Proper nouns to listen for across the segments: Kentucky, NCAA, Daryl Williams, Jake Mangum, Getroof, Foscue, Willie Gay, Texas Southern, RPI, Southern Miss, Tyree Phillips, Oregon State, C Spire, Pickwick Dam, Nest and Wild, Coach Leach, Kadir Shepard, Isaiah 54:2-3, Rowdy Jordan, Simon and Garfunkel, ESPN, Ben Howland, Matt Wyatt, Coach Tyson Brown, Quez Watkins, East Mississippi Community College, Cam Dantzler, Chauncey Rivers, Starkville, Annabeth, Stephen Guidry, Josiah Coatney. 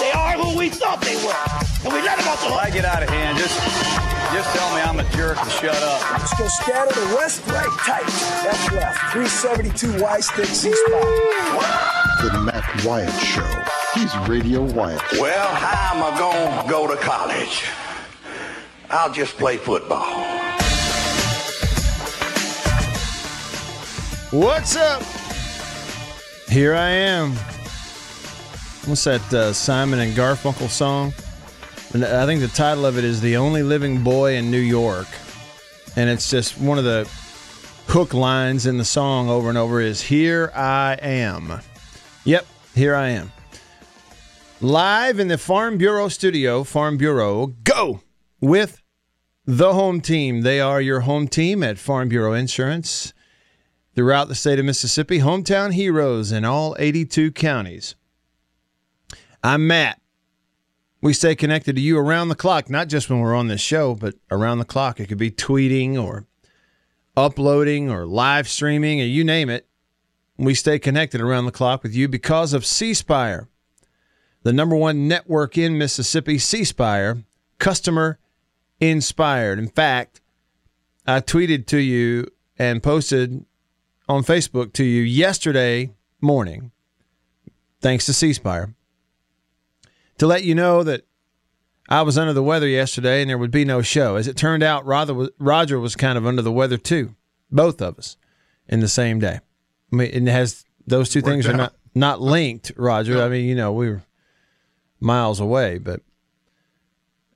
They are who we thought they were. And we let them off the hook. I get out of hand. Just tell me I'm a jerk and shut up. Just go scatter the west, right, tight. That's left. 372 Y stick C Spire. The Matt Wyatt Show. He's Radio Wyatt. Well, how am I going to go to college? I'll just play football. What's up? Here I am. What's that Simon and Garfunkel song? And I think the title of it is The Only Living Boy in New York. And it's just one of the hook lines in the song over and over is, here I am. Yep, here I am. Live in the Farm Bureau studio. Farm Bureau, go with the home team. They are your home team at Farm Bureau Insurance. Throughout the state of Mississippi, hometown heroes in all 82 counties. I'm Matt. We stay connected to you around the clock, not just when we're on this show, but around the clock. It could be tweeting or uploading or live streaming or you name it. We stay connected around the clock with you because of C Spire, the #1 network in Mississippi. C Spire, customer inspired. In fact, I tweeted to you and posted on Facebook to you yesterday morning, thanks to C Spire, to let you know that I was under the weather yesterday and there would be no show. As it turned out, Roger was kind of under the weather too, both of us, in the same day. I mean, and has those two things are not linked, Roger. No. I mean, you know, we were miles away, but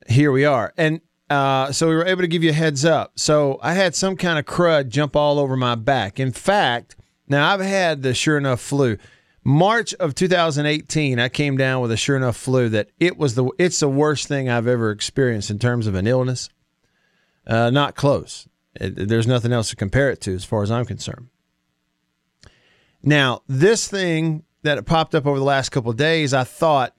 here we are. And so we were able to give you a heads up. So I had some kind of crud jump all over my back. In fact, now I've had the sure enough flu. March of 2018, I came down with a sure enough flu that it's the worst thing I've ever experienced in terms of an illness. Not close. There's nothing else to compare it to as far as I'm concerned. Now, this thing that popped up over the last couple of days, I thought,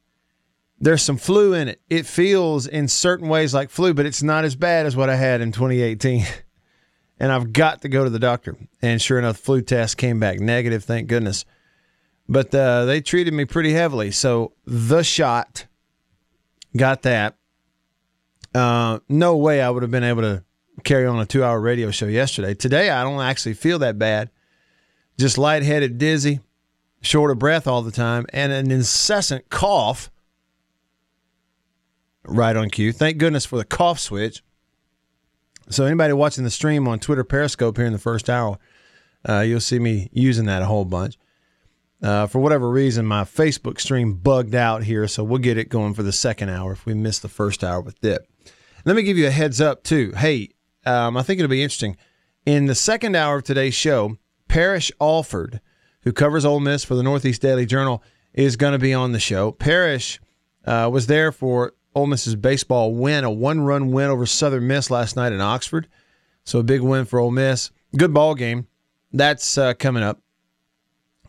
there's some flu in it. It feels in certain ways like flu, but it's not as bad as what I had in 2018. And I've got to go to the doctor. And sure enough, the flu test came back negative, thank goodness. But they treated me pretty heavily. So the shot, got that. No way I would have been able to carry on a 2-hour radio show yesterday. Today, I don't actually feel that bad. Just lightheaded, dizzy, short of breath all the time, and an incessant cough. Right on cue. Thank goodness for the cough switch. So anybody watching the stream on Twitter Periscope here in the first hour, you'll see me using that a whole bunch. For whatever reason, my Facebook stream bugged out here, so we'll get it going for the second hour if we miss the first hour with it. Let me give you a heads up, too. Hey, I think it'll be interesting. In the second hour of today's show, Parrish Alford, who covers Ole Miss for the Northeast Daily Journal, is going to be on the show. Parrish was there for Ole Miss's baseball win, a one-run win over Southern Miss last night in Oxford. So a big win for Ole Miss. Good ball game. That's coming up.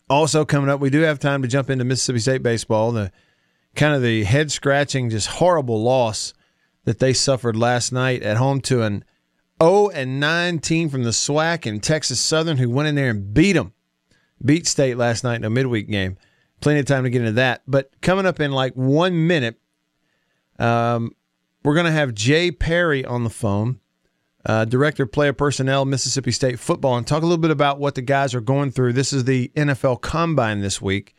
Also coming up, we do have time to jump into Mississippi State baseball, the head-scratching, just horrible loss that they suffered last night at home to an 0-9 team from the SWAC in Texas Southern who went in there and beat them. Beat State last night in a midweek game. Plenty of time to get into that. But coming up in like 1 minute, we're going to have Jay Perry on the phone, Director of Player Personnel, Mississippi State Football, and talk a little bit about what the guys are going through. This is the NFL Combine this week,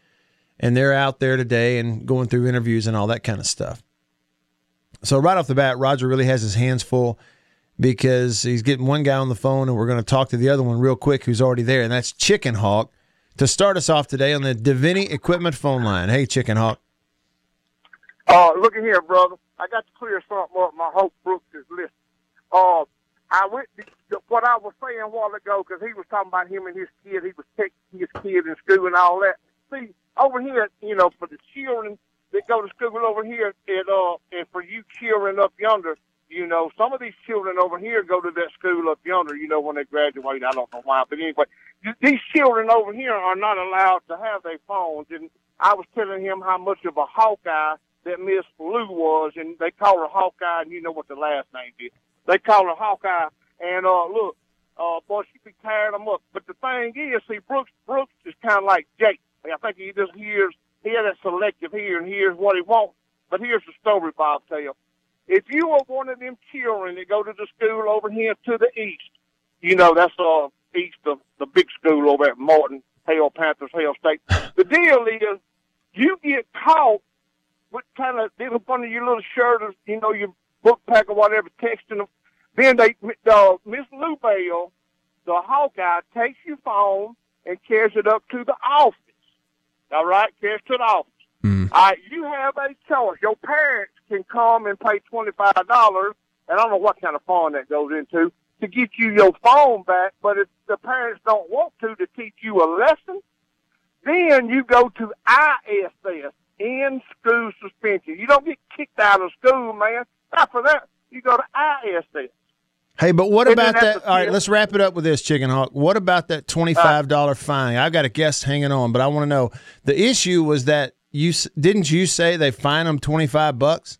and they're out there today and going through interviews and all that kind of stuff. So right off the bat, Roger really has his hands full because he's getting one guy on the phone, and we're going to talk to the other one real quick who's already there, and that's Chicken Hawk, to start us off today on the Divinity Equipment phone line. Hey, Chicken Hawk. Look at here, brother. I got to clear something up. My Hope Brooks is listening. I went to what I was saying a while ago, because he was talking about him and his kid. He was texting his kid in school and all that. See, over here, you know, for the children, They go to school over here, and for you children up yonder, you know, some of these children over here go to that school up yonder, you know, when they graduate. I don't know why, but anyway, these children over here are not allowed to have their phones. And I was telling him how much of a Hawkeye that Miss Lou was, and they call her Hawkeye, and you know what the last name is. They call her Hawkeye, and look, boy, she be tired of them up. But the thing is, see, Brooks is kind of like Jake. I think he just hears, he has a selective here and hears what he wants. But here's the story, Bob tell. If you are one of them children that go to the school over here to the east, you know, that's east of the big school over at Martin, Hale Panthers, Hale State. The deal is you get caught with kind of in front of your little shirt or, you know, your book pack or whatever, texting them. Then they, Miss Lou Bell, the Hawkeye, takes your phone and carries it up to the office. All right? Carries to the office. Mm. All right, you have a choice. Your parents can come and pay $25, and I don't know what kind of fun that goes into, to get you your phone back. But if the parents don't want to teach you a lesson, then you go to ISS, in-school suspension. You don't get kicked out of school, man. Not for that. You go to ISS. Hey, but what about that? All right, let's wrap it up with this, Chicken Hawk. What about that $25 fine? I got a guest hanging on, but I want to know. The issue was that you say they fined them $25?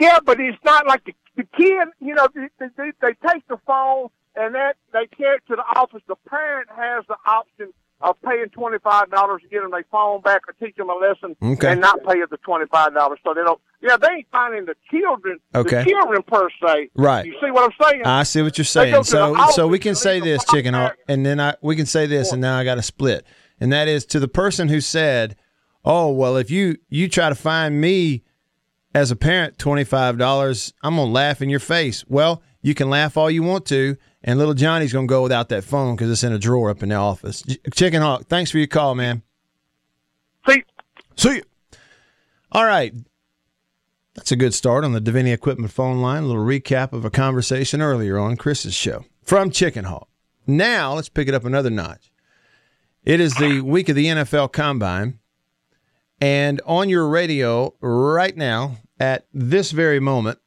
Yeah, but it's not like the kid. You know, they take the phone and that they carry it to the office. The parent has the option of paying $25 to get them their phone back or teach them a lesson and not pay it the $25. So they don't. Yeah, they ain't finding the children. Okay. The children per se. Right. You see what I'm saying? I see what you're saying. So we can say this, Chicken Hawk, and then we can say this, and now I got to split. And that is to the person who said, "Oh well, if you try to find me as a parent $25, I'm gonna laugh in your face." Well, you can laugh all you want to. And little Johnny's going to go without that phone because it's in a drawer up in the office. Chicken Hawk, thanks for your call, man. See you. All right. That's a good start on the Davini Equipment phone line. A little recap of a conversation earlier on Chris's show from Chicken Hawk. Now let's pick it up another notch. It is the week of the NFL Combine. And on your radio right now at this very moment,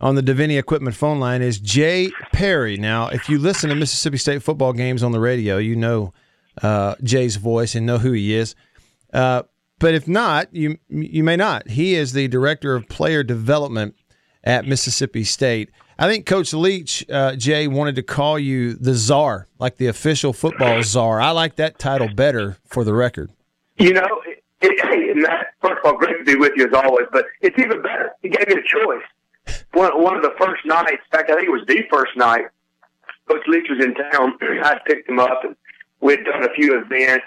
on the Davini Equipment phone line is Jay Perry. Now, if you listen to Mississippi State football games on the radio, you know Jay's voice and know who he is. But if not, you may not. He is the director of player development at Mississippi State. I think Coach Leach, Jay, wanted to call you the czar, like the official football czar. I like that title better for the record. You know, first of all, great to be with you as always, but it's even better. He gave me the choice. One of the first nights, in fact, I think it was the first night, Coach Leach was in town. I picked him up, and we had done a few events,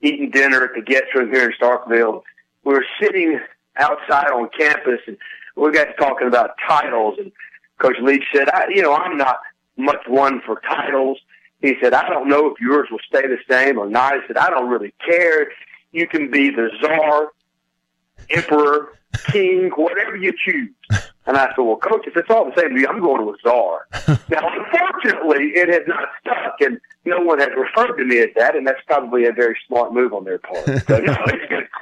eating dinner at the Getroof here in Starkville. We were sitting outside on campus, and we got talking about titles. And Coach Leach said, I'm not much one for titles. He said, I don't know if yours will stay the same or not. He said, I don't really care. You can be the czar, emperor, king, whatever you choose. And I said, well, Coach, if it's all the same to you, I'm going to a czar. Now, unfortunately, it has not stuck, and no one has referred to me as that, and that's probably a very smart move on their part. So, no,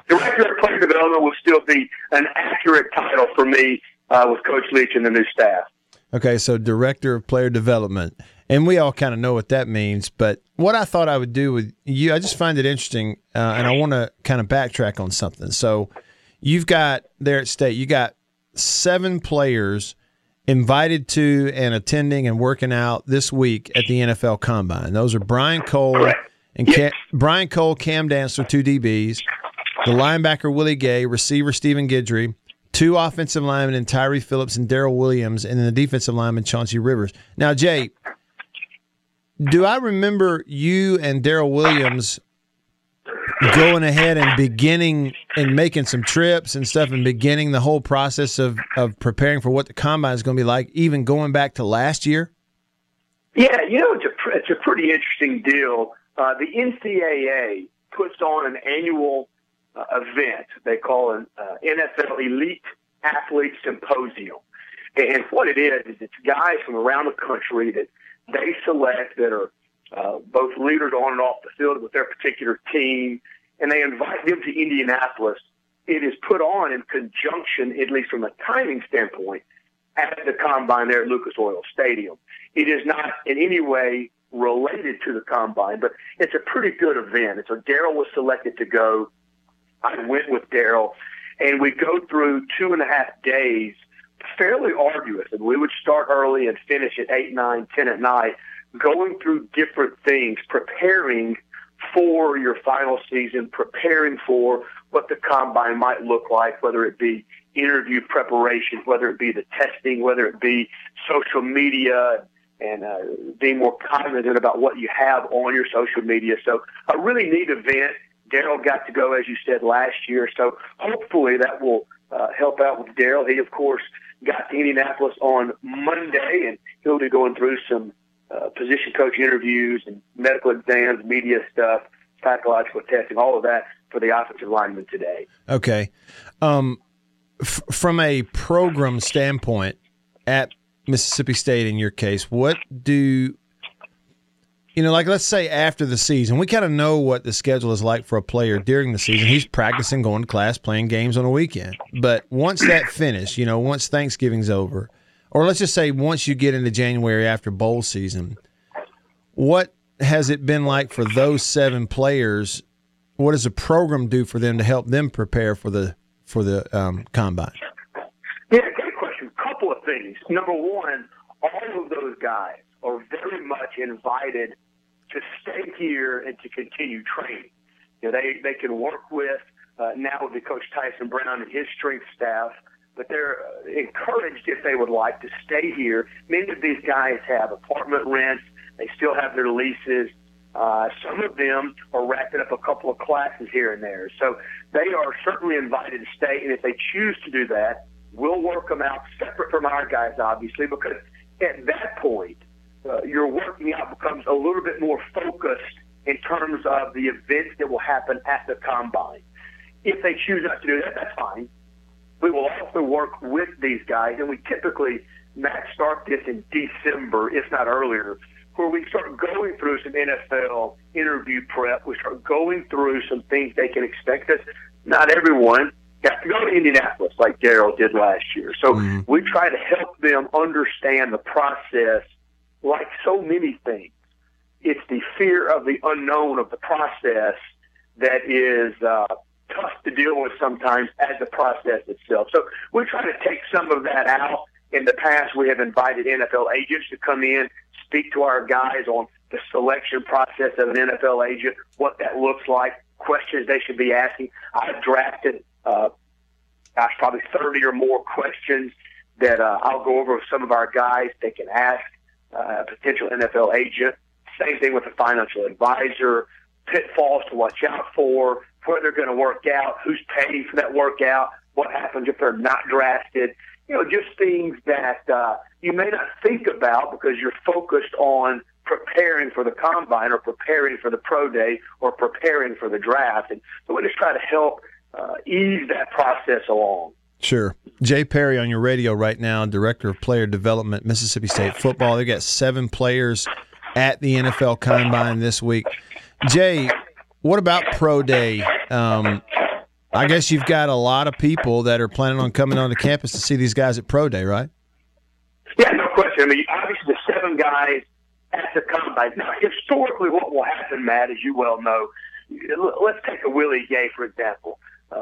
Director of Player Development will still be an accurate title for me with Coach Leach and the new staff. Okay, so Director of Player Development. And we all kind of know what that means, but what I thought I would do with you, I just find it interesting, and I want to kind of backtrack on something. So you've got, there at State, you got 7 players invited to and attending and working out this week at the NFL Combine. Those are Brian Cole and Cam Dantzler, 2 DBs, the linebacker Willie Gay, receiver Stephen Guidry, 2 offensive linemen and Tyree Phillips and Daryl Williams, and then the defensive lineman Chauncey Rivers. Now, Jay, do I remember you and Daryl Williams going ahead and beginning and making some trips and stuff and beginning the whole process of preparing for what the Combine is going to be like, even going back to last year? Yeah, it's a pretty interesting deal. The NCAA puts on an annual event. They call an NFL Elite Athlete Symposium. And what it is it's guys from around the country that they select that are both leaders on and off the field with their particular team, and they invite them to Indianapolis it is put on in conjunction, at least from a timing standpoint, at the Combine there at Lucas Oil Stadium. It is not in any way related to the Combine, but it's a pretty good event. And so Daryl was selected to go. I went with Daryl, and we go through 2.5 days, fairly arduous, and we would start early and finish at 8, 9, 10 at night, going through different things, preparing for your final season, preparing for what the Combine might look like, whether it be interview preparation, whether it be the testing, whether it be social media, and being more cognizant about what you have on your social media. So a really neat event. Daryl got to go, as you said, last year. So hopefully that will help out with Daryl. He, of course, got to Indianapolis on Monday, and he'll be going through some position coach interviews and medical exams, media stuff, psychological testing, all of that for the offensive linemen today. Okay. From a program standpoint at Mississippi State, in your case, what do you know, like, let's say after the season, we kind of know what the schedule is like for a player during the season. He's practicing, going to class, playing games on a weekend. But once that finishes, you know, once Thanksgiving's over, or let's just say once you get into January after bowl season, what has it been like for those 7 players? What does the program do for them to help them prepare for the Combine? Yeah, great question. Couple of things. Number one, all of those guys are very much invited to stay here and to continue training. You know, they can work with now with the Coach Tyson Brown and his strength staff, but they're encouraged if they would like to stay here. Many of these guys have apartment rents. They still have their leases. Some of them are wrapping up a couple of classes here and there. So they are certainly invited to stay, and if they choose to do that, we'll work them out separate from our guys, obviously, because at that point, your working out becomes a little bit more focused in terms of the events that will happen at the Combine. If they choose not to do that, that's fine. We will also work with these guys, and we typically, Matt, start this in December, if not earlier, where we start going through some NFL interview prep. We start going through some things they can expect, because not everyone has to go to Indianapolis like Daryl did last year. So we try to help them understand the process. Like so many things, it's the fear of the unknown of the process that is tough to deal with sometimes as the process itself. So we try to take some of that out. In the past, we have invited NFL agents to come in, speak to our guys on the selection process of an NFL agent, what that looks like, questions they should be asking. I've drafted, probably 30 or more questions that I'll go over with some of our guys they can ask a potential NFL agent. Same thing with a financial advisor, pitfalls to watch out for, where they're going to work out, who's paying for that workout, what happens if they're not drafted. You know, just things that you may not think about because you're focused on preparing for the Combine or preparing for the pro day or preparing for the draft. And so we just try to help ease that process along. Sure. Jay Perry on your radio right now, Director of Player Development, Mississippi State Football. They've got 7 players at the NFL Combine this week. Jay, what about Pro Day? I guess you've got a lot of people that are planning on coming onto campus to see these guys at Pro Day, right? Yeah, no question. I mean, obviously the 7 guys at the Combine. Now, historically what will happen, Matt, as you well know, let's take a Willie Gay, for example.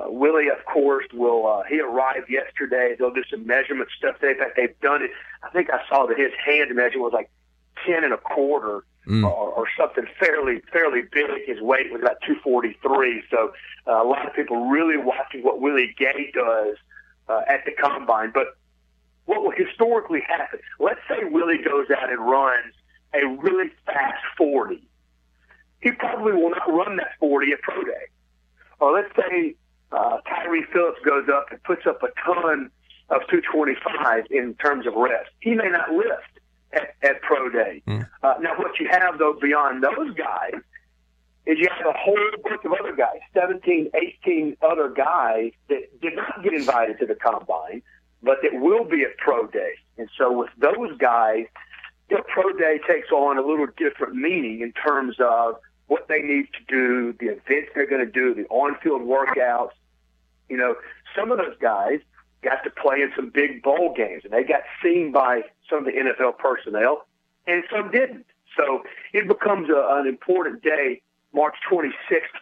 Willie, of course, will he arrived yesterday. They'll do some measurement stuff today. In fact, they've done it. I think I saw that his hand measurement was like 10 1/4 or something fairly big. His weight was about 243. So a lot of people really watching what Willie Gay does at the Combine. But what will historically happen, let's say Willie goes out and runs a really fast 40. He probably will not run that 40 at Pro Day. Or let's say Tyree Phillips goes up and puts up a ton of 225 in terms of reps. He may not lift at Pro Day. Now, what you have, though, beyond those guys is you have a whole bunch of other guys, 17, 18 other guys that did not get invited to the Combine, but that will be at Pro Day. And so with those guys, you know, Pro Day takes on a little different meaning in terms of what they need to do, the events they're going to do, the on-field workouts. You know, some of those guys got to play in some big bowl games, and they got seen by some of the NFL personnel, and some didn't. So it becomes an important day. March 26th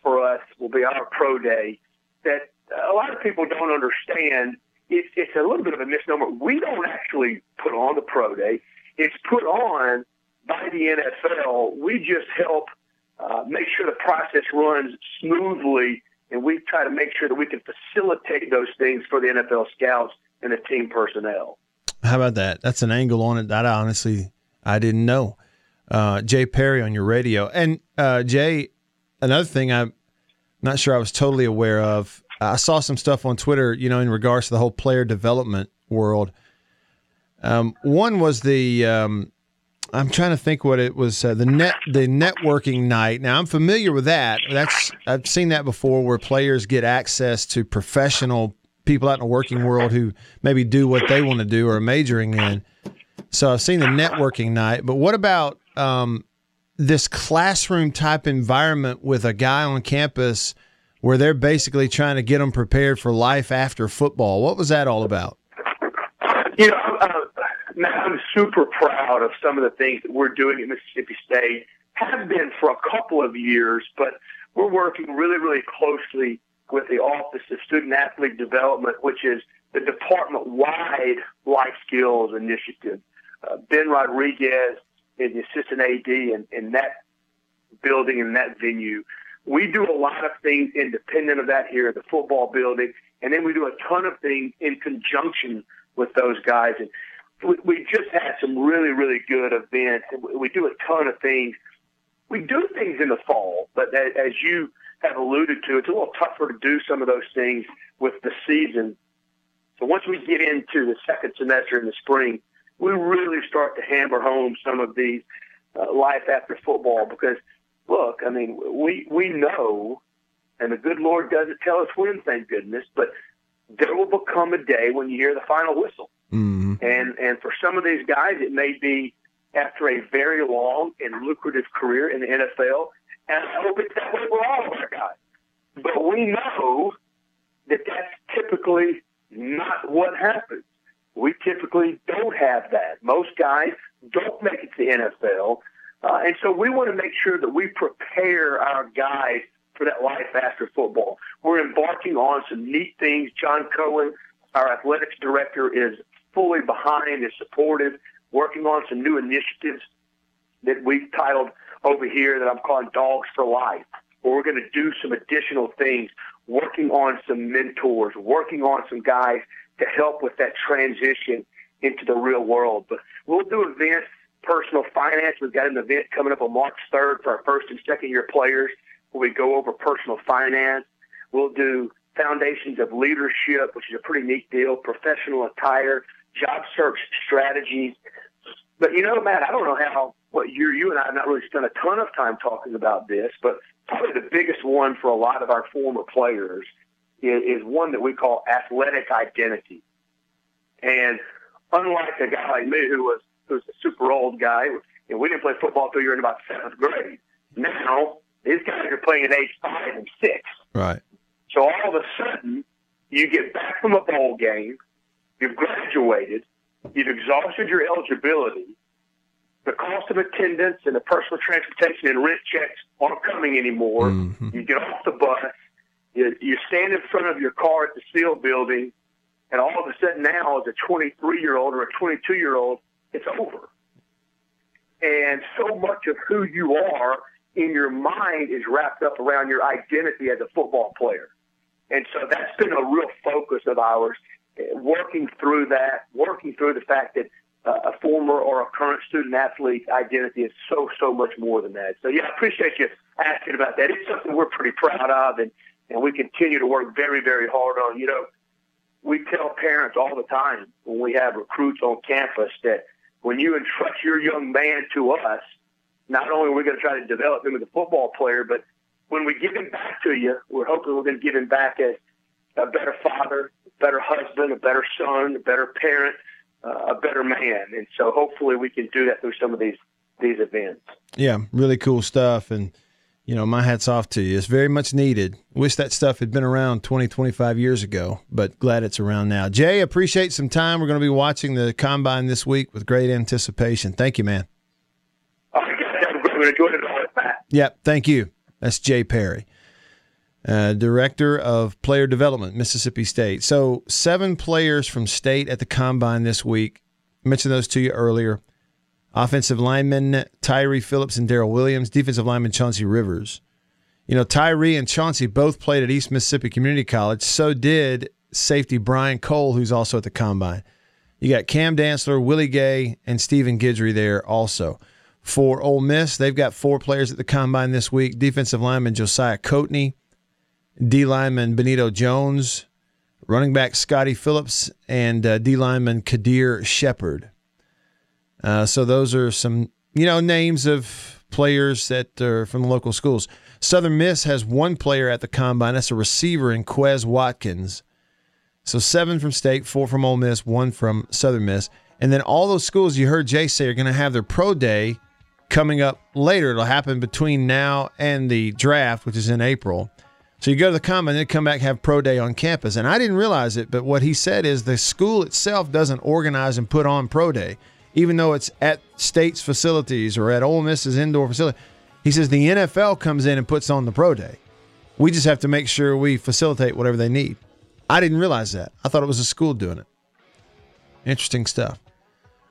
for us will be our pro day that a lot of people don't understand. It's a little bit of a misnomer. We don't actually put on the pro day. It's put on by the NFL. We just help make sure the process runs smoothly, and we try to make sure that we can facilitate those things for the NFL scouts and the team personnel. How about that? That's an angle on it that I honestly didn't know. Jay Perry on your radio. And Jay, another thing I'm not sure I was totally aware of, I saw some stuff on Twitter, you know, in regards to the whole player development world. One was the, I'm trying to think what it was, the networking night. Now, I'm familiar with that. I've seen that before, where players get access to professional people out in the working world who maybe do what they want to do or are majoring in. So I've seen the networking night. But what about this classroom-type environment with a guy on campus where they're basically trying to get them prepared for life after football? What was that all about? You know, I'm super proud of some of the things that we're doing at Mississippi State. Have been for a couple of years, but we're working really, really closely with the Office of Student Athlete Development, which is the department-wide life skills initiative. Ben Rodriguez is the assistant AD in that building, in that venue. We do a lot of things independent of that here at the football building, and then we do a ton of things in conjunction with those guys. And we just had some really, really good events. We do a ton of things. We do things in the fall, but as you have alluded to, it's a little tougher to do some of those things with the season. So once we get into the second semester in the spring, we really start to hammer home some of these life after football, because, look, I mean, we know, and the good Lord doesn't tell us when, thank goodness, but there will become a day when you hear the final whistle. Mm-hmm. And for some of these guys, it may be after a very long and lucrative career in the NFL, and I hope it's that way for all of our guys. But we know that that's typically not what happens. We typically don't have that. Most guys don't make it to the NFL. And so we want to make sure that we prepare our guys for that life after football. We're embarking on some neat things. John Cohen, our athletics director, is fully behind, is supportive, working on some new initiatives that we've titled over here that I'm calling Dogs for Life, where we're going to do some additional things, working on some mentors, working on some guys to help with that transition into the real world. But we'll do events, personal finance. We've got an event coming up on March 3rd for our first and second year players where we go over personal finance. We'll do foundations of leadership, which is a pretty neat deal, professional attire, job search strategies. But, you know, Matt, I don't know how, what you and I have not really spent a ton of time talking about this, but probably the biggest one for a lot of our former players is one that we call athletic identity. And unlike a guy like me who was a super old guy, and we didn't play football until you were in about 7th grade, now these guys are playing at age 5 and 6. Right. So all of a sudden, you get back from a bowl game, you've graduated, you've exhausted your eligibility, the cost of attendance and the personal transportation and rent checks aren't coming anymore. Mm-hmm. You get off the bus, you stand in front of your car at the Steel Building, and all of a sudden now, as a 23-year-old or a 22-year-old, it's over. And so much of who you are in your mind is wrapped up around your identity as a football player. And so that's been a real focus of ours, working through that, working through the fact that a former or a current student-athlete identity is so, so much more than that. So, yeah, I appreciate you asking about that. It's something we're pretty proud of, and we continue to work very, very hard on. You know, we tell parents all the time when we have recruits on campus that when you entrust your young man to us, not only are we going to try to develop him as a football player, but when we give him back to you, we're hoping we're going to give him back as a better father, a better husband, a better son, a better parent, a better man. And so hopefully we can do that through some of these events. Yeah, really cool stuff. And you know, my hat's off to you. It's very much needed. Wish that stuff had been around 20, 25 years ago, but glad it's around now. Jay, appreciate some time. We're going to be watching the Combine this week with great anticipation. Thank you, man. Yep, thank you. That's Jay Perry, Director of Player Development, Mississippi State. So 7 players from State at the Combine this week. I mentioned those to you earlier. Offensive linemen Tyree Phillips and Daryl Williams. Defensive lineman Chauncey Rivers. You know, Tyree and Chauncey both played at East Mississippi Community College. So did safety Brian Cole, who's also at the Combine. You got Cam Dantzler, Willie Gay, and Stephen Guidry there also. For Ole Miss, they've got 4 players at the Combine this week. Defensive lineman Josiah Coatney, D lineman Benito Jones, running back Scotty Phillips, and D lineman Kadir Shepard. So those are some, you know, names of players that are from the local schools. Southern Miss has 1 player at the Combine. That's a receiver in Quez Watkins. So 7 from State, 4 from Ole Miss, 1 from Southern Miss. And then all those schools you heard Jay say are going to have their pro day coming up later. It'll happen between now and the draft, which is in April. So you go to the Combine, then come back, have pro day on campus. And I didn't realize it, but what he said is the school itself doesn't organize and put on pro day, even though it's at State's facilities or at Ole Miss's indoor facility. He says the NFL comes in and puts on the pro day. We just have to make sure we facilitate whatever they need. I didn't realize that. I thought it was a school doing it. Interesting stuff.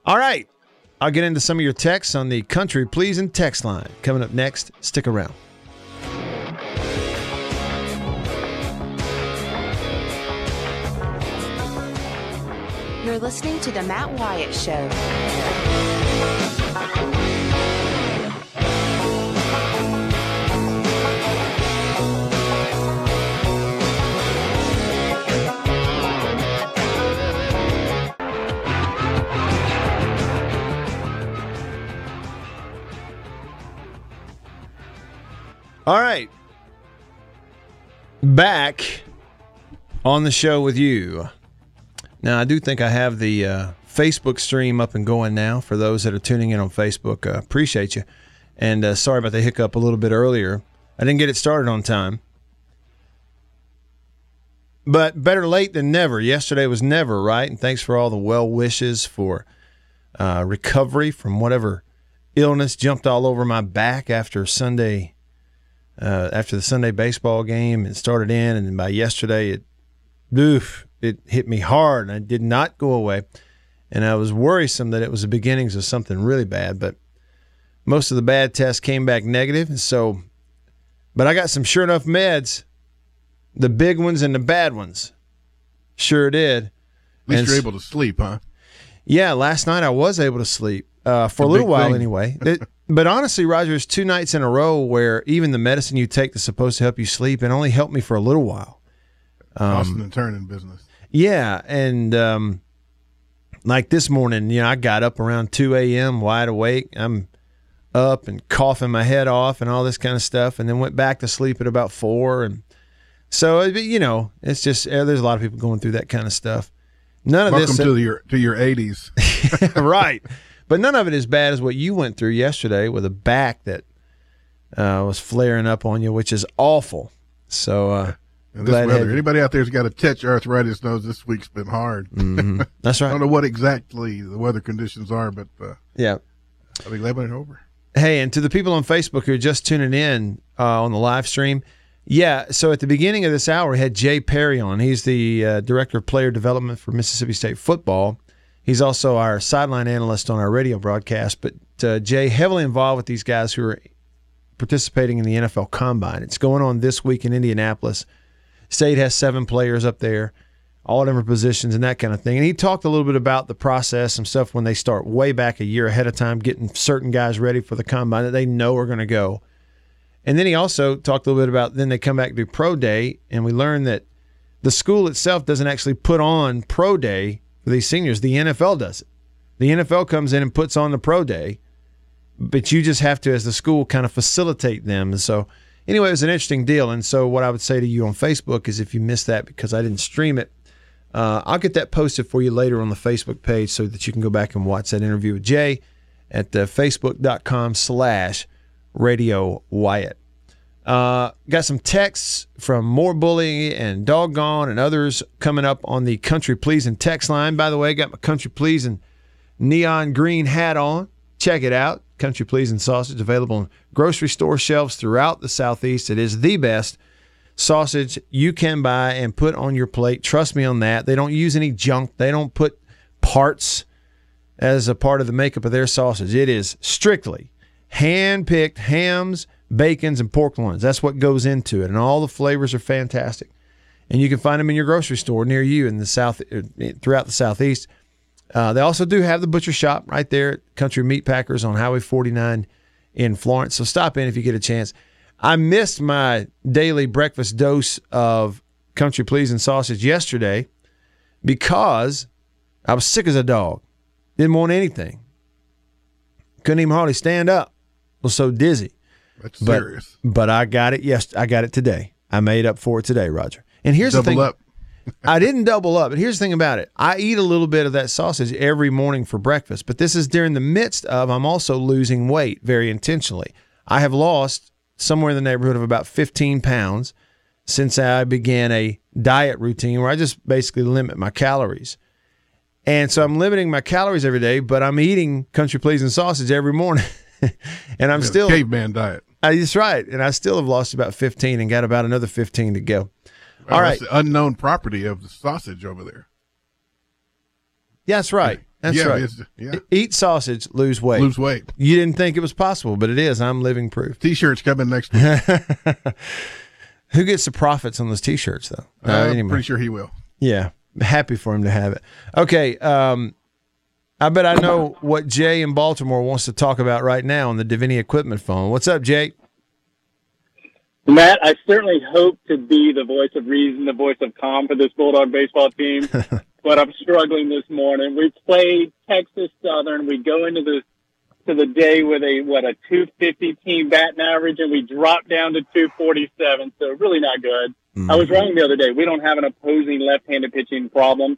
All right. I'll get into some of your texts on the Country Pleasing text line coming up next. Stick around. You're listening to The Matt Wyatt Show. All right, back on the show with you. Now, I do think I have the Facebook stream up and going now for those that are tuning in on Facebook. Appreciate you. And sorry about the hiccup a little bit earlier. I didn't get it started on time. But better late than never. Yesterday was never, right? And thanks for all the well wishes for recovery from whatever illness jumped all over my back after Sunday. After the Sunday baseball game, it started in, and then by yesterday, it hit me hard, and it did not go away. And I was worrisome that it was the beginnings of something really bad, but most of the bad tests came back negative. And so, but I got some sure enough meds, the big ones and the bad ones. Sure did. At least you're able to sleep, huh? Yeah, last night I was able to sleep for a little while anyway. But honestly, Roger, it's 2 nights in a row where even the medicine you take that's supposed to help you sleep, it only helped me for a little while. Tossing and turning business. Yeah, and like this morning, you know, I got up around 2 a.m. wide awake. I'm up and coughing my head off and all this kind of stuff, and then went back to sleep at about 4. And so, you know, it's just there's a lot of people going through that kind of stuff. None of this. Welcome to your 80s. Right. But none of it as bad as what you went through yesterday with a back that was flaring up on you, which is awful. So, and this weather. Anybody out there who's got a touch arthritis knows this week's been hard. Mm-hmm. That's right. I don't know what exactly the weather conditions are, but yeah, I'll be glad when it's over. Hey, and to the people on Facebook who are just tuning in on the live stream, yeah, so at the beginning of this hour, we had Jay Perry on. He's the Director of Player Development for Mississippi State Football. He's also our sideline analyst on our radio broadcast, but Jay, heavily involved with these guys who are participating in the NFL Combine. It's going on this week in Indianapolis. State has 7 players up there, all different positions and that kind of thing. And he talked a little bit about the process and stuff when they start way back a year ahead of time, getting certain guys ready for the Combine that they know are going to go. And then he also talked a little bit about then they come back to do pro day, and we learned that the school itself doesn't actually put on pro day for these seniors. The NFL does it. The NFL comes in and puts on the pro day, but you just have to, as the school, kind of facilitate them. And so, anyway, it was an interesting deal. And so what I would say to you on Facebook is if you missed that because I didn't stream it, I'll get that posted for you later on the Facebook page so that you can go back and watch that interview with Jay at facebook.com/Radio Wyatt. Got some texts from More Bully and Doggone and others coming up on the Country Pleasing text line. By the way, got my Country Pleasing neon green hat on. Check it out. Country Pleasing sausage available on grocery store shelves throughout the Southeast. It is the best sausage you can buy and put on your plate. Trust me on that. They don't use any junk. They don't put parts as a part of the makeup of their sausage. It is strictly hand-picked hams, bacons, and pork loins. That's what goes into it, and all the flavors are fantastic. And you can find them in your grocery store near you in the South, throughout the Southeast. They also do have the butcher shop right there at Country Meat Packers on Highway 49 in Florence. So stop in if you get a chance. I missed my daily breakfast dose of Country Pleasing sausage yesterday because I was sick as a dog. Didn't want anything. Couldn't even hardly stand up. Was so dizzy. That's serious. But I got it. Yes, I got it today. I made up for it today, Roger. And here's the thing. Double up. I didn't double up, but here's the thing about it. I eat a little bit of that sausage every morning for breakfast, but this is during the midst of I'm also losing weight very intentionally. I have lost somewhere in the neighborhood of about 15 pounds since I began a diet routine where I just basically limit my calories. And so I'm limiting my calories every day, but I'm eating Country Pleasing sausage every morning. And I'm still... Caveman diet. That's right. And I still have lost about 15 and got about another 15 to go. All right. That's the unknown property of the sausage over there. Yeah, that's right. That's right. Yeah. Eat sausage, lose weight. Lose weight. You didn't think it was possible, but it is. I'm living proof. T-shirts coming next week. Who gets the profits on those T-shirts, though? I'm pretty sure he will. Yeah. Happy for him to have it. Okay. I bet I know what Jay in Baltimore wants to talk about right now on the Divinity Equipment phone. What's up, Jay? Matt, I certainly hope to be the voice of reason, the voice of calm for this Bulldog baseball team, but I'm struggling this morning. We played Texas Southern. We go into the day with a 250 team batting average, and we drop down to 247, so really not good. Mm-hmm. I was wrong the other day. We don't have an opposing left-handed pitching problem.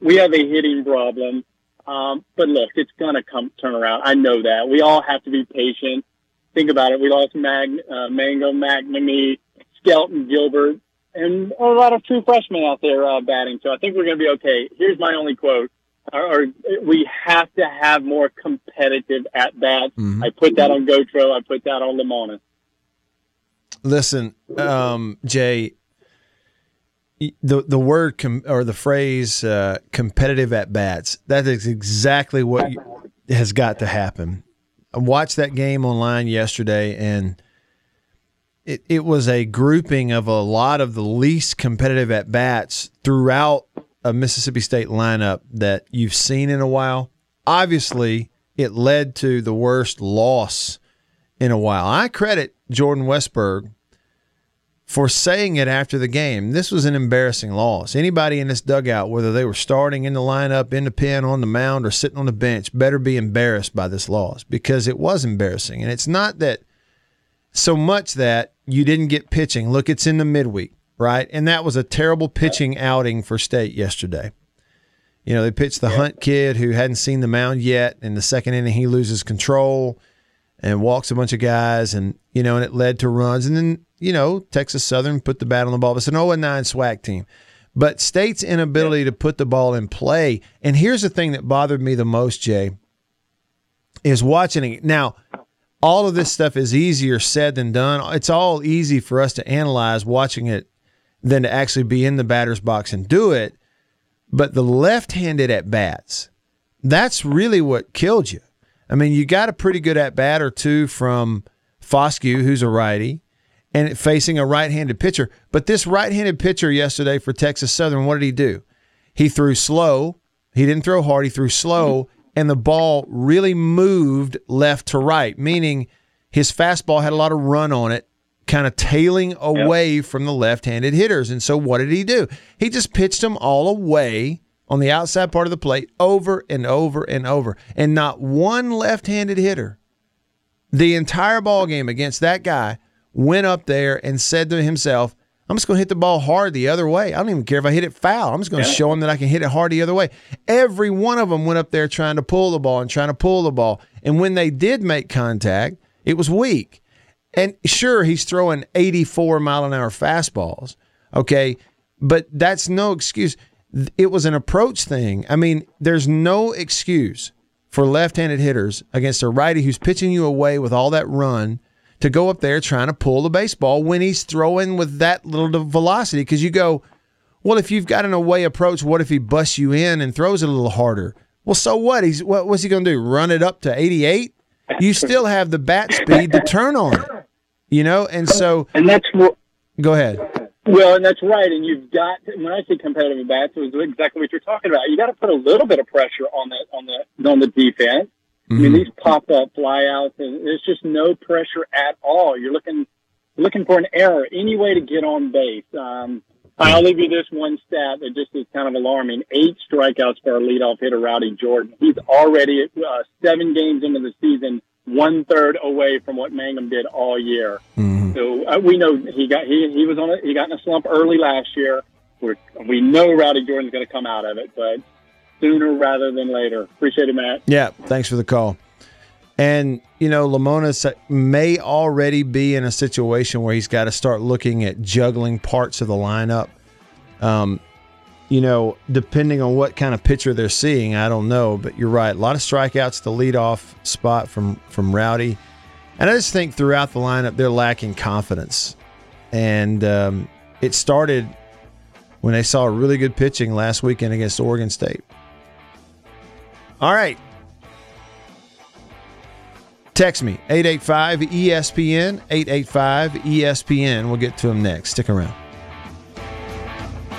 We have a hitting problem. But look, it's gonna turn around. I know that. We all have to be patient. Think about it. We lost Mango, McNamee, Skelton, Gilbert, and a lot of true freshmen out there batting. So I think we're gonna be okay. Here's my only quote: we have to have more competitive at bats. Mm-hmm. I put that on Gotro. I put that on Lamona. Listen, Jay. The word or the phrase competitive at bats, that is exactly what has got to happen. I watched that game online yesterday, and it was a grouping of a lot of the least competitive at bats throughout a Mississippi State lineup that you've seen in a while. Obviously, it led to the worst loss in a while. I credit Jordan Westberg for saying it after the game. This was an embarrassing loss. Anybody in this dugout, whether they were starting in the lineup, in the pen, on the mound, or sitting on the bench, better be embarrassed by this loss, because it was embarrassing. And it's not that so much that you didn't get pitching. Look, it's in the midweek, right? And that was a terrible pitching outing for State yesterday. You know, they pitched the Hunt kid who hadn't seen the mound yet. In the second inning, he loses control and walks a bunch of guys, and, you know, and it led to runs. And then, you know, Texas Southern put the bat on the ball. It's an 0-9 SWAC team. But State's inability to put the ball in play, and here's the thing that bothered me the most, Jay, is watching it. Now, all of this stuff is easier said than done. It's all easy for us to analyze watching it than to actually be in the batter's box and do it. But the left-handed at-bats, that's really what killed you. I mean, you got a pretty good at-bat or two from Foscue, who's a righty, and facing a right-handed pitcher. But this right-handed pitcher yesterday for Texas Southern, what did he do? He threw slow. He didn't throw hard. He threw slow, and the ball really moved left to right, meaning his fastball had a lot of run on it, kind of tailing away from the left-handed hitters. And so what did he do? He just pitched them all away on the outside part of the plate over and over and over. And not one left-handed hitter the entire ball game against that guy went up there and said to himself, I'm just going to hit the ball hard the other way. I don't even care if I hit it foul. I'm just going to show him that I can hit it hard the other way. Every one of them went up there trying to pull the ball. And when they did make contact, it was weak. And sure, he's throwing 84-mile-an-hour fastballs, okay? But that's no excuse. It was an approach thing. I mean, there's no excuse for left-handed hitters against a righty who's pitching you away with all that run to go up there trying to pull the baseball when he's throwing with that little velocity. Because you go, well, if you've got an away approach, what if he busts you in and throws it a little harder? Well, so what? What's he going to do, run it up to 88? You still have the bat speed to turn on, you know? And so – Go ahead. Well, and that's right. And you've got – when I say competitive bats, it was exactly what you're talking about. You got to put a little bit of pressure on the defense. Mm-hmm. I mean, these pop-up fly-outs, and there's just no pressure at all. You're looking for an error, any way to get on base. I'll leave you this one stat that just is kind of alarming. 8 strikeouts for our leadoff hitter, Rowdy Jordan. He's already 7 games into the season, one-third away from what Mangum did all year. Mm-hmm. So we know he got in a slump early last year. We know Rowdy Jordan's going to come out of it, but sooner rather than later. Appreciate it, Matt. Yeah, thanks for the call. And, you know, Lamona may already be in a situation where he's got to start looking at juggling parts of the lineup. You know, depending on what kind of pitcher they're seeing, I don't know. But you're right. A lot of strikeouts, the leadoff spot from Rowdy. And I just think throughout the lineup, they're lacking confidence. And it started when they saw really good pitching last weekend against Oregon State. All right. Text me, 885-ESPN, 885-ESPN. We'll get to him next. Stick around.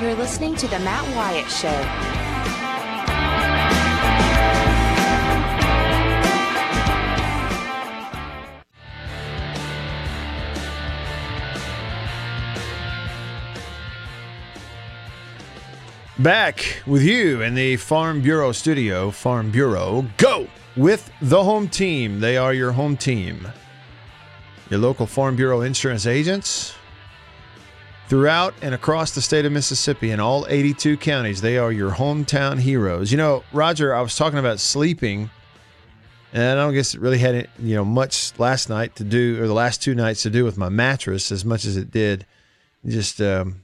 You're listening to The Matt Wyatt Show. Back with you in the Farm Bureau studio. Farm Bureau, go! With the home team. They are your home team. Your local Farm Bureau insurance agents throughout and across the state of Mississippi in all 82 counties. They are your hometown heroes. You know, Roger, I was talking about sleeping, and I don't guess it really had much last night to do, or the last two nights to do with my mattress as much as it did just getting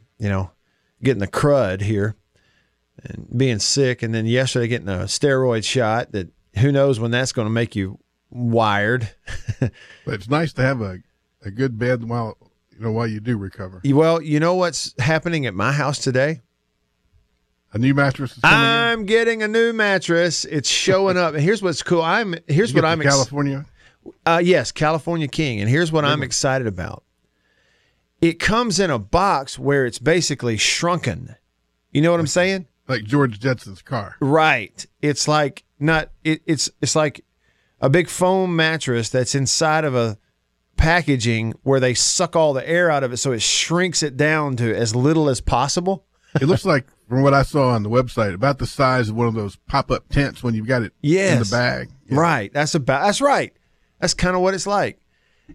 the crud here and being sick, and then yesterday getting a steroid shot that who knows when that's going to make you wired. But it's nice to have a good bed while you do recover. Well, you know what's happening at my house today? A new mattress is coming in. Getting a new mattress. It's showing up. And here's what's cool. California? Yes, California King. And here's what I'm excited about. It comes in a box where it's basically shrunken. You know what I'm saying? Like George Jetson's car. Right. It's like... It's like a big foam mattress that's inside of a packaging where they suck all the air out of it, so it shrinks it down to as little as possible. It looks like, from what I saw on the website, about the size of one of those pop-up tents when you've got it in the bag. Yeah. Right. That's right. That's kind of what it's like.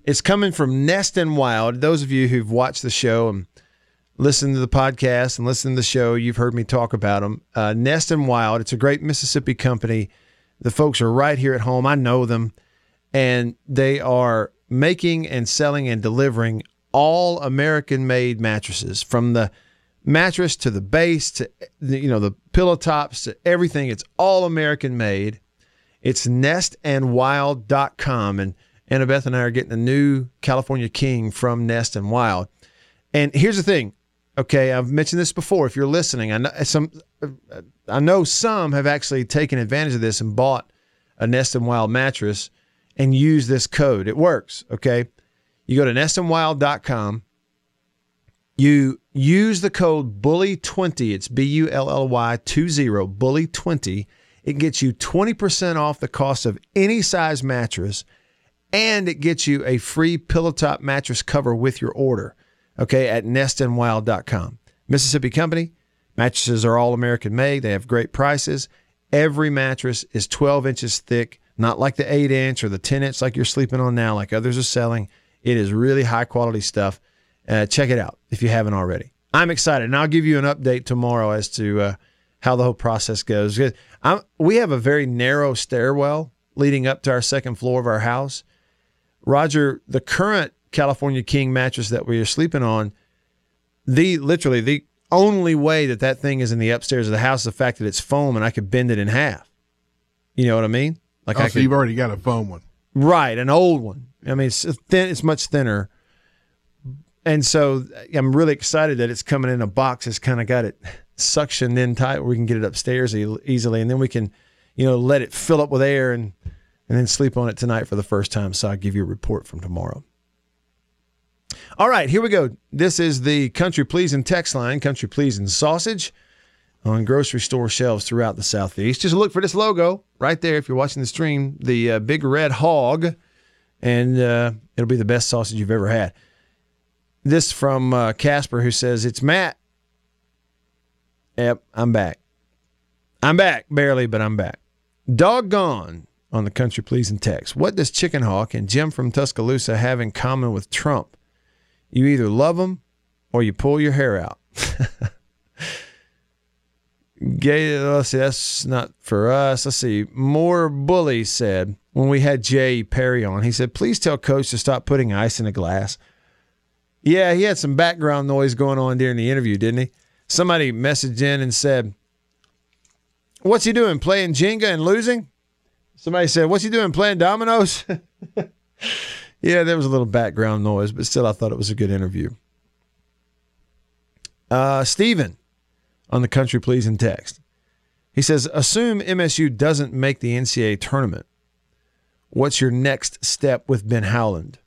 It's coming from Nest and Wild. Those of you who've watched the show and listen to the podcast and listen to the show, you've heard me talk about them. Nest and Wild, it's a great Mississippi company. The folks are right here at home. I know them. And they are making and selling and delivering all American-made mattresses, from the mattress to the base to the pillow tops to everything. It's all American-made. It's nestandwild.com. And Annabeth and I are getting a new California King from Nest and Wild. And here's the thing. Okay, I've mentioned this before. If you're listening, I know some have actually taken advantage of this and bought a Nest and Wild mattress and use this code. It works, okay? You go to nestandwild.com. You use the code BULLY20. It's BULLY20, BULLY20. It gets you 20% off the cost of any size mattress, and it gets you a free pillow top mattress cover with your order. Okay, at nestandwild.com. Mississippi company. Mattresses are all American made. They have great prices. Every mattress is 12 inches thick, not like the 8-inch or the 10-inch like you're sleeping on now, like others are selling. It is really high-quality stuff. Check it out if you haven't already. I'm excited, and I'll give you an update tomorrow as to how the whole process goes. We have a very narrow stairwell leading up to our second floor of our house. Roger, the current California King mattress that we are sleeping on, literally the only way that that thing is in the upstairs of the house is the fact that it's foam and I could bend it in half. You know what I mean? Like, so you've already got a foam one. Right, an old one. I mean, it's thin. It's much thinner. And so I'm really excited that it's coming in a box. It's kind of got it suctioned in tight where we can get it upstairs easily. And then we can, you know, let it fill up with air and then sleep on it tonight for the first time. So I'll give you a report from tomorrow. All right, here we go. This is the Country Pleasing text line, Country Pleasing Sausage, on grocery store shelves throughout the Southeast. Just look for this logo right there if you're watching the stream, the big red hog, and it'll be the best sausage you've ever had. This from Casper, who says, it's Matt. Yep, I'm back. I'm back, barely, but I'm back. Doggone on the Country Pleasing text. What does Chicken Hawk and Jim from Tuscaloosa have in common with Trump? You either love them or you pull your hair out. Gay, let's see, that's not for us. Let's see. More Bully said, when we had Jay Perry on, he said, please tell Coach to stop putting ice in a glass. Yeah, he had some background noise going on during the interview, didn't he? Somebody messaged in and said, what's he doing, playing Jenga and losing? Somebody said, what's he doing, playing dominoes? Yeah, there was a little background noise, but still I thought it was a good interview. Stephen, on the Country Pleasing text, he says, assume MSU doesn't make the NCAA tournament. What's your next step with Ben Howland?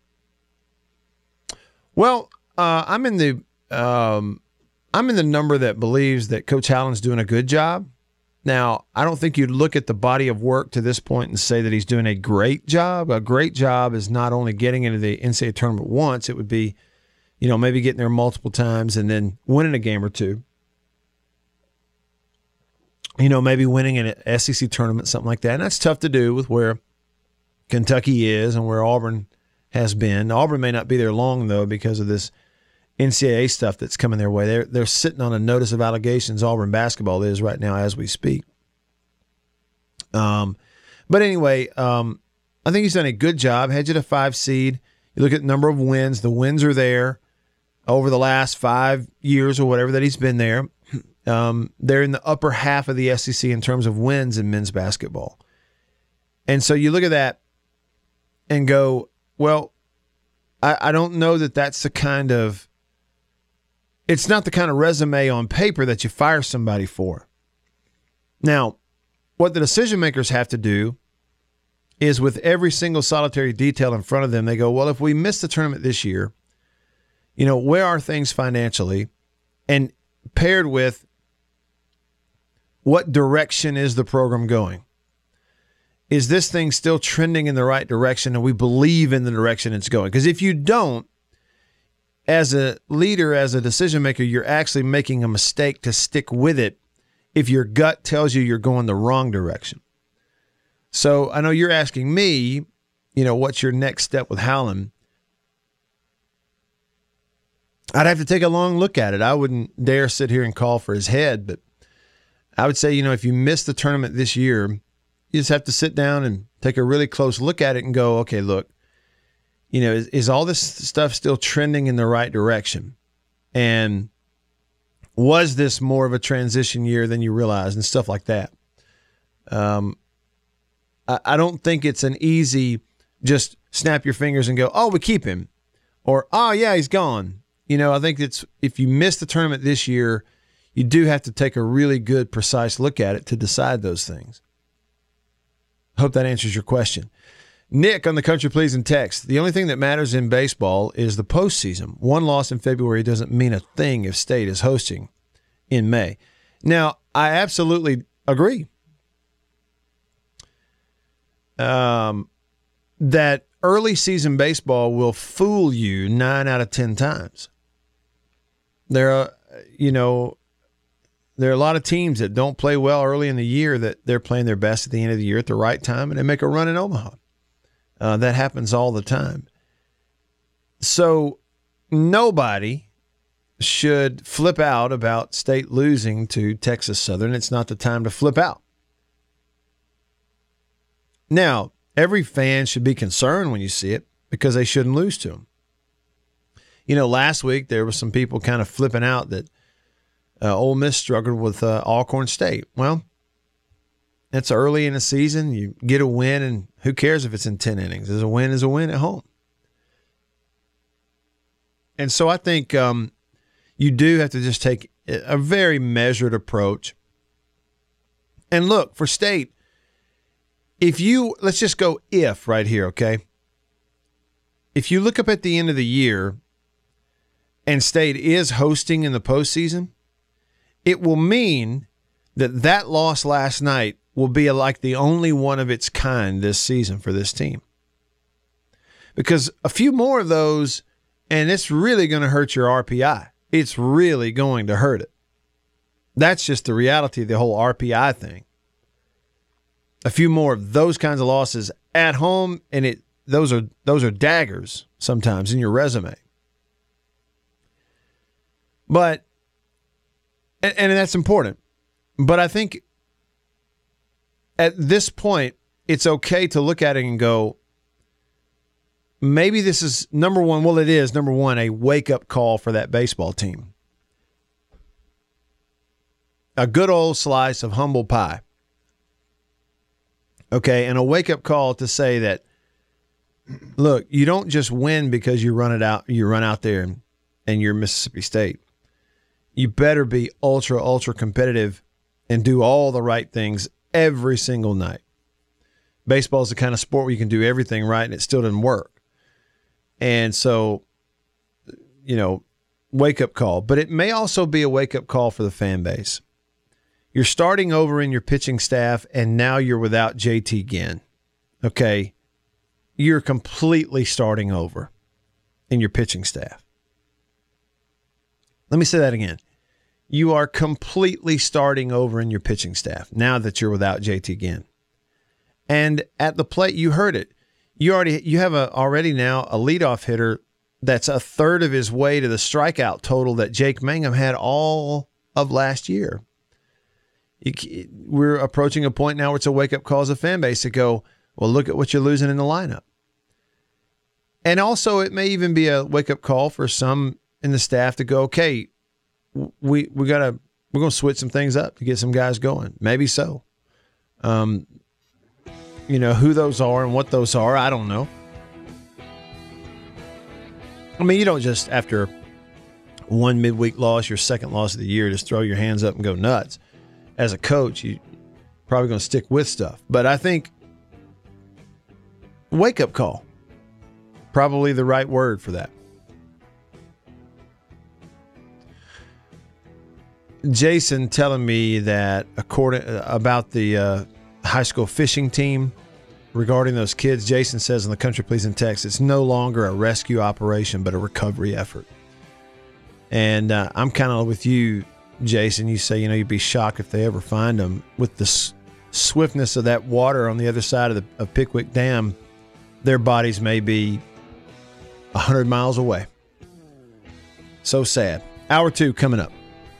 Well, I'm in the number that believes that Coach Howland's doing a good job. Now, I don't think you'd look at the body of work to this point and say that he's doing a great job. A great job is not only getting into the NCAA tournament once, it would be, you know, maybe getting there multiple times and then winning a game or two. You know, maybe winning an SEC tournament, something like that. And that's tough to do with where Kentucky is and where Auburn has been. Auburn may not be there long, though, because of this NCAA stuff that's coming their way. They're sitting on a notice of allegations. Auburn basketball is right now as we speak. But anyway, I think he's done a good job. Hedged a 5 seed. You look at the number of wins. The wins are there over the last 5 years or whatever that he's been there. They're in the upper half of the SEC in terms of wins in men's basketball. And so you look at that and go, well, I don't know that that's the kind of, it's not the kind of resume on paper that you fire somebody for. Now, what the decision makers have to do is with every single solitary detail in front of them, they go, well, if we miss the tournament this year, you know, where are things financially? And paired with what direction is the program going? Is this thing still trending in the right direction and we believe in the direction it's going? Because if you don't, as a leader, as a decision maker, you're actually making a mistake to stick with it if your gut tells you you're going the wrong direction. So I know you're asking me, you know, what's your next step with Howland? I'd have to take a long look at it. I wouldn't dare sit here and call for his head, but I would say, you know, if you miss the tournament this year, you just have to sit down and take a really close look at it and go, okay, look, you know, is all this stuff still trending in the right direction? And was this more of a transition year than you realized and stuff like that? I don't think it's an easy just snap your fingers and go, oh, we keep him. Or, oh, yeah, he's gone. You know, I think it's if you miss the tournament this year, you do have to take a really good, precise look at it to decide those things. Hope that answers your question. Nick on the Country Pleasing text, the only thing that matters in baseball is the postseason. One loss in February doesn't mean a thing if State is hosting in May. Now, I absolutely agree that early season baseball will fool you 9 out of 10 times. There are a lot of teams that don't play well early in the year that they're playing their best at the end of the year at the right time, and they make a run in Omaha. That happens all the time. So nobody should flip out about State losing to Texas Southern. It's not the time to flip out. Now, every fan should be concerned when you see it because they shouldn't lose to them. you know, last week there were some people kind of flipping out that Ole Miss struggled with Alcorn State. Well, it's early in the season. You get a win, and who cares if it's in 10 innings? It's a win at home. And so I think you do have to just take a very measured approach. And look, for State, if you – let's just go if right here, okay? If you look up at the end of the year and State is hosting in the postseason, it will mean that that loss last night will be like the only one of its kind this season for this team. Because a few more of those – and it's really going to hurt your RPI. It's really going to hurt it. That's just the reality of the whole RPI thing. A few more of those kinds of losses at home, and those are daggers sometimes in your resume. But and that's important. But I think at this point, it's okay to look at it and go, maybe this is, number one, well, it is, number one, a wake-up call for that baseball team. A good old slice of humble pie. Okay, and a wake-up call to say that, look, you don't just win because you run out there and you're Mississippi State. You better be ultra, ultra competitive and do all the right things every single night. Baseball is the kind of sport where you can do everything right and it still doesn't work. And so, you know, wake-up call. But it may also be a wake-up call for the fan base. You're starting over in your pitching staff, and now you're without JT Ginn. Okay? You're completely starting over in your pitching staff. Let me say that again. You are completely starting over in your pitching staff now that you're without JT Ginn. And at the plate, you heard it. You have already now a leadoff hitter that's a third of his way to the strikeout total that Jake Mangum had all of last year. We're approaching a point now where it's a wake-up call as a fan base to go, well, look at what you're losing in the lineup. And also, it may even be a wake-up call for some in the staff to go, okay, we're going to switch some things up to get some guys going. Maybe so. You know, who those are and what those are, I don't know. I mean, you don't just, after one midweek loss, your second loss of the year, just throw your hands up and go nuts. As a coach, you're probably going to stick with stuff. But I think wake-up call, probably the right word for that. Jason telling me that about the high school fishing team regarding those kids. Jason says in the Country Pleasing text, it's no longer a rescue operation, but a recovery effort. And I'm kind of with you, Jason. You say, you know, you'd be shocked if they ever find them. With the swiftness of that water on the other side of Pickwick Dam, their bodies may be 100 miles away. So sad. Hour 2 coming up.